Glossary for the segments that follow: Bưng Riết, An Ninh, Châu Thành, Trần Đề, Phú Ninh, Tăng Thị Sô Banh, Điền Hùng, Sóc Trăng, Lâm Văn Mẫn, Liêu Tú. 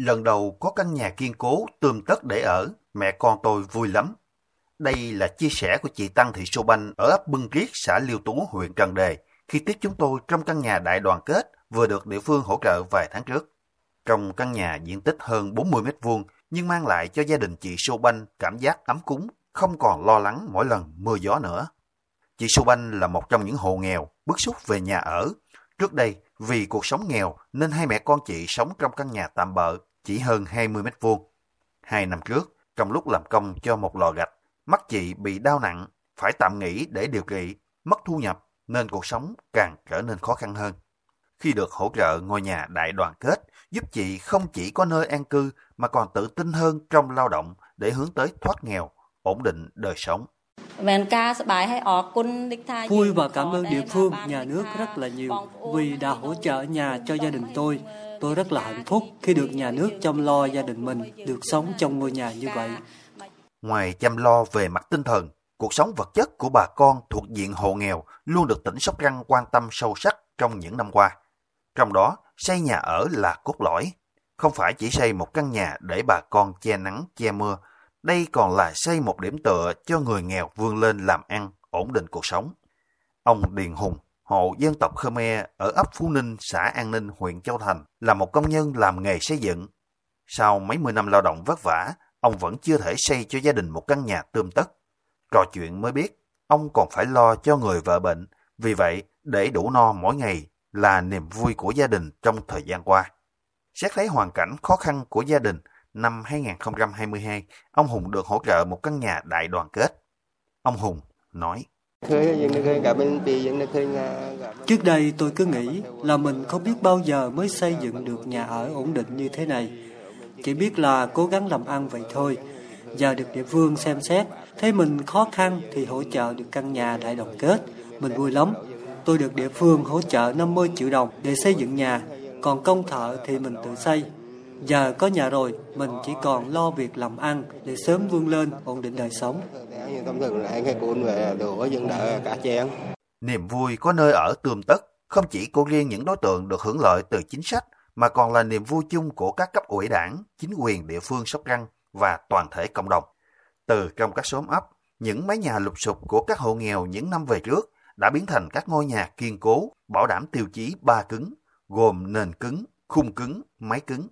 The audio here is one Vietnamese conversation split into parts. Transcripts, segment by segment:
Lần đầu có căn nhà kiên cố tươm tất để ở, mẹ con tôi vui lắm. Đây là chia sẻ của chị Tăng Thị Sô Banh ở ấp Bưng Riết, xã Liêu Tú, huyện Trần Đề, khi tiếp chúng tôi trong căn nhà đại đoàn kết vừa được địa phương hỗ trợ vài tháng trước. Trong căn nhà diện tích hơn 40 mét vuông nhưng mang lại cho gia đình chị Sô Banh cảm giác ấm cúng, không còn lo lắng mỗi lần mưa gió nữa. Chị Sô Banh là một trong những hộ nghèo bức xúc về nhà ở. Trước đây, vì cuộc sống nghèo nên hai mẹ con chị sống trong căn nhà tạm bợ chỉ hơn 20 mét vuông. 2 năm trước, trong lúc làm công cho một lò gạch, mắt chị bị đau nặng, phải tạm nghỉ để điều trị, mất thu nhập nên cuộc sống càng trở nên khó khăn hơn. Khi được hỗ trợ ngôi nhà đại đoàn kết, giúp chị không chỉ có nơi an cư mà còn tự tin hơn trong lao động để hướng tới thoát nghèo, ổn định đời sống. Vui và cảm ơn địa phương, nhà nước rất là nhiều vì đã hỗ trợ nhà cho gia đình tôi. Tôi rất là hạnh phúc khi được nhà nước chăm lo gia đình mình, được sống trong ngôi nhà như vậy. Ngoài chăm lo về mặt tinh thần, cuộc sống vật chất của bà con thuộc diện hộ nghèo luôn được tỉnh Sóc Trăng quan tâm sâu sắc trong những năm qua. Trong đó, xây nhà ở là cốt lõi. Không phải chỉ xây một căn nhà để bà con che nắng, che mưa. Đây còn là xây một điểm tựa cho người nghèo vươn lên làm ăn, ổn định cuộc sống. Ông Điền Hùng, hộ dân tộc Khmer ở ấp Phú Ninh, xã An Ninh, huyện Châu Thành, là một công nhân làm nghề xây dựng. Sau mấy mươi năm lao động vất vả, ông vẫn chưa thể xây cho gia đình một căn nhà tươm tất. Trò chuyện mới biết, ông còn phải lo cho người vợ bệnh. Vì vậy, để đủ no mỗi ngày là niềm vui của gia đình trong thời gian qua. Xét thấy hoàn cảnh khó khăn của gia đình, năm 2022, ông Hùng được hỗ trợ một căn nhà đại đoàn kết. Ông Hùng nói: Trước đây tôi cứ nghĩ là mình không biết bao giờ mới xây dựng được nhà ở ổn định như thế này. Chỉ biết là cố gắng làm ăn vậy thôi. Giờ được địa phương xem xét, thấy mình khó khăn thì hỗ trợ được căn nhà đại đoàn kết. Mình vui lắm. Tôi được địa phương hỗ trợ 50 triệu đồng để xây dựng nhà, còn công thợ thì mình tự xây. Giờ có nhà rồi, mình chỉ còn lo việc làm ăn để sớm vươn lên, ổn định đời sống. Niềm vui có nơi ở tươm tất không chỉ của riêng những đối tượng được hưởng lợi từ chính sách, mà còn là niềm vui chung của các cấp ủy đảng, chính quyền địa phương Sóc Trăng và toàn thể cộng đồng. Từ trong các xóm ấp, những mái nhà lụp xụp của các hộ nghèo những năm về trước đã biến thành các ngôi nhà kiên cố, bảo đảm tiêu chí 3 cứng, gồm nền cứng, khung cứng, mái cứng.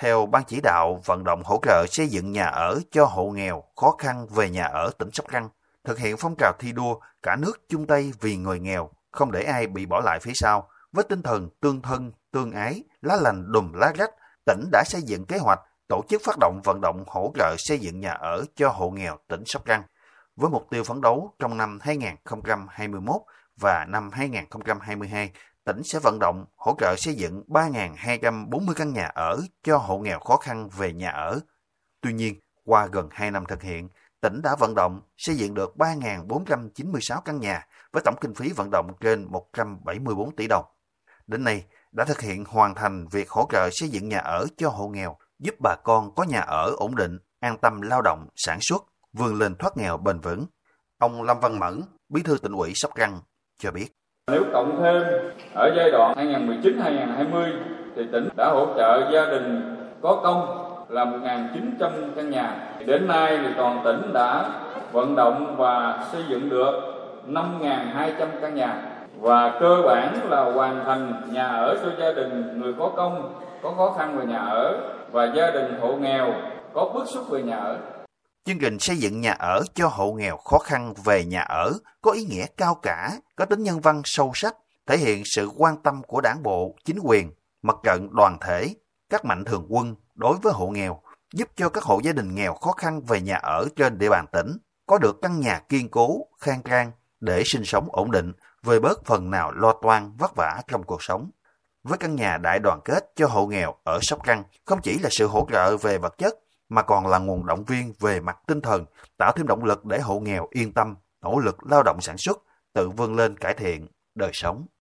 Theo Ban chỉ đạo vận động hỗ trợ xây dựng nhà ở cho hộ nghèo khó khăn về nhà ở tỉnh Sóc Trăng, thực hiện phong trào thi đua cả nước chung tay vì người nghèo, không để ai bị bỏ lại phía sau, với tinh thần tương thân, tương ái, lá lành đùm lá rách, tỉnh đã xây dựng kế hoạch tổ chức phát động vận động hỗ trợ xây dựng nhà ở cho hộ nghèo tỉnh Sóc Trăng, với mục tiêu phấn đấu trong năm 2021 và năm 2022, tỉnh sẽ vận động hỗ trợ xây dựng 3.240 căn nhà ở cho hộ nghèo khó khăn về nhà ở. Tuy nhiên, qua gần 2 năm thực hiện, tỉnh đã vận động xây dựng được 3.496 căn nhà với tổng kinh phí vận động trên 174 tỷ đồng. Đến nay, đã thực hiện hoàn thành việc hỗ trợ xây dựng nhà ở cho hộ nghèo, giúp bà con có nhà ở ổn định, an tâm lao động, sản xuất, vươn lên thoát nghèo bền vững. Ông Lâm Văn Mẫn, Bí thư Tỉnh ủy Sóc Trăng cho biết: Nếu cộng thêm ở giai đoạn 2019-2020 thì tỉnh đã hỗ trợ gia đình có công là 1.900 căn nhà. Đến nay thì toàn tỉnh đã vận động và xây dựng được 5.200 căn nhà và cơ bản là hoàn thành nhà ở cho gia đình người có công có khó khăn về nhà ở và gia đình hộ nghèo có bức xúc về nhà ở. Chương trình xây dựng nhà ở cho hộ nghèo khó khăn về nhà ở có ý nghĩa cao cả, có tính nhân văn sâu sắc, thể hiện sự quan tâm của Đảng bộ, chính quyền, mặt trận đoàn thể, các mạnh thường quân đối với hộ nghèo, giúp cho các hộ gia đình nghèo khó khăn về nhà ở trên địa bàn tỉnh có được căn nhà kiên cố, khang trang để sinh sống ổn định, vơi bớt phần nào lo toan vất vả trong cuộc sống. Với căn nhà đại đoàn kết cho hộ nghèo ở Sóc Trăng, không chỉ là sự hỗ trợ về vật chất mà còn là nguồn động viên về mặt tinh thần, tạo thêm động lực để hộ nghèo yên tâm, nỗ lực lao động sản xuất, tự vươn lên cải thiện đời sống.